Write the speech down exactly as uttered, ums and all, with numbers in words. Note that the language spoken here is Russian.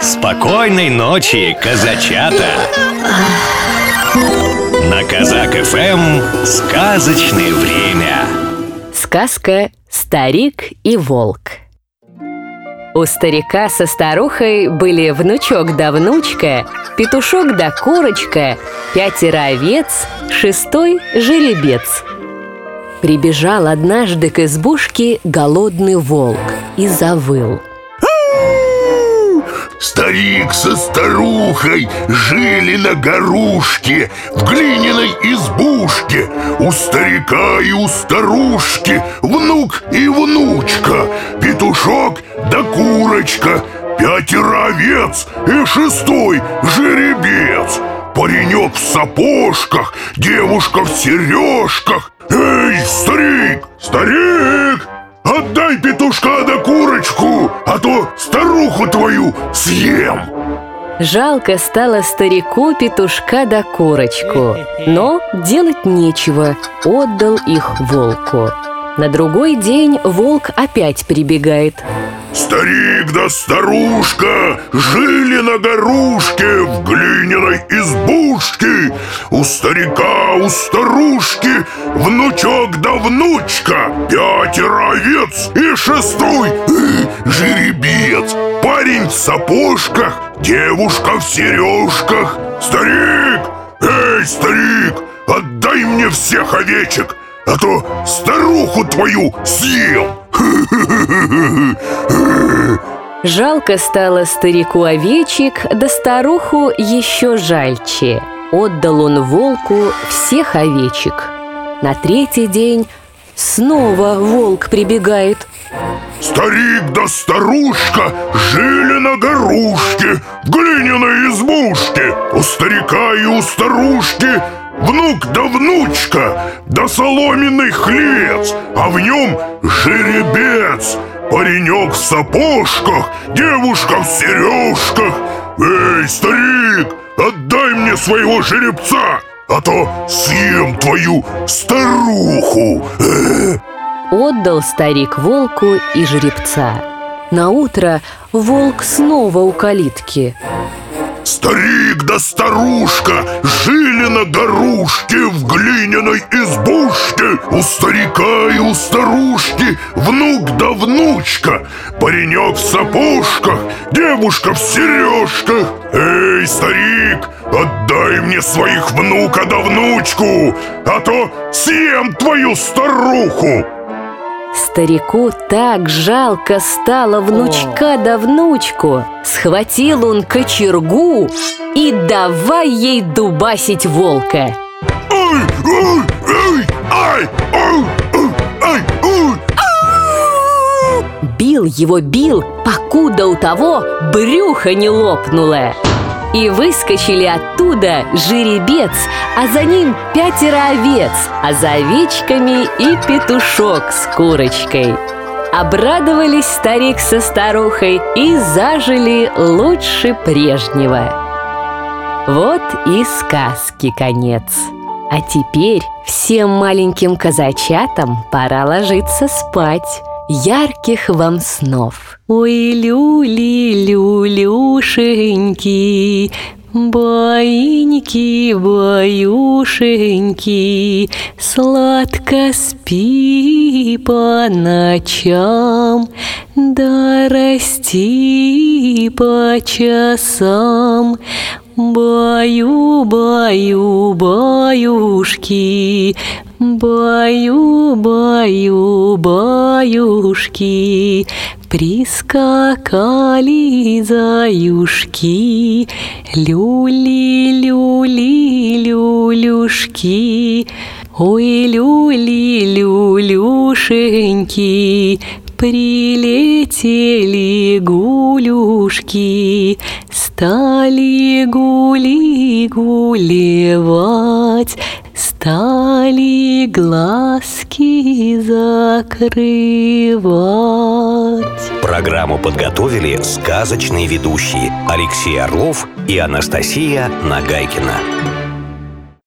Спокойной ночи, казачата! На Казак-ФМ сказочное время. Сказка «Старик и волк». У старика со старухой были внучок да внучка, петушок да курочка, пятеро овец, шестой жеребец. Прибежал однажды к избушке голодный волк и завыл. Старик со старухой жили на горушке, в глиняной избушке. У старика и у старушки внук и внучка, петушок да курочка, пятеро овец и шестой жеребец. Паренек в сапожках, девушка в сережках. Эй, старик, старик! Отдай петушка да курочку, а то старуху твою съем. Жалко стало старику петушка да курочку, но делать нечего, отдал их волку. На другой день волк опять прибегает. Старик да старушка жили на горушке, в глиняной избушке. У старика, у старушки внучок да внучка, пятеро овец и шестой жеребец. Парень в сапожках, девушка в сережках. Старик, эй, старик, отдай мне всех овечек, а то старуху твою съел. Жалко стало старику овечек, да старуху еще жальче. Отдал он волку всех овечек. На третий день снова волк прибегает. Старик да старушка жили на горушке, в глиняной избушке. У старика и у старушки внук да внучка, да соломенный хлебец, а в нем жеребец. Паренек в сапожках, девушка в сережках. Эй, старик, отдай мне своего жеребца, а то съем твою старуху. Отдал старик волку и жеребца. Наутро волк снова у калитки. Старик да старушка жили на горушке, в глиняной избушке. У старика и у старушки внук да внучка, паренек в сапожках, девушка в сережках. Эй, старик, отдай мне своих внука да внучку, а то съем твою старуху. Старику так жалко стало внучка да внучку. Схватил он кочергу и давай ей дубасить волка. Ой, ой, ой, ай, ой, ой, ой. Бил его, бил, покуда у того брюхо не лопнуло. И выскочили оттуда жеребец, а за ним пятеро овец, а за овечками и петушок с курочкой. Обрадовались старик со старухой и зажили лучше прежнего. Вот и сказки конец. А теперь всем маленьким казачатам пора ложиться спать. Ярких вам снов! Ой, люли, люлюшеньки, баиньки, баюшеньки, сладко спи по ночам, да расти по часам. Баю, баю, баюшки, баю, баю, баюшки, прискакали заюшки, люли, люли, люлюшки, ой, люли, люлюшеньки, прилетели гулюшки, стали гули гулевать, стали глазки закрывать. Программу подготовили сказочные ведущие Алексей Орлов и Анастасия Нагайкина.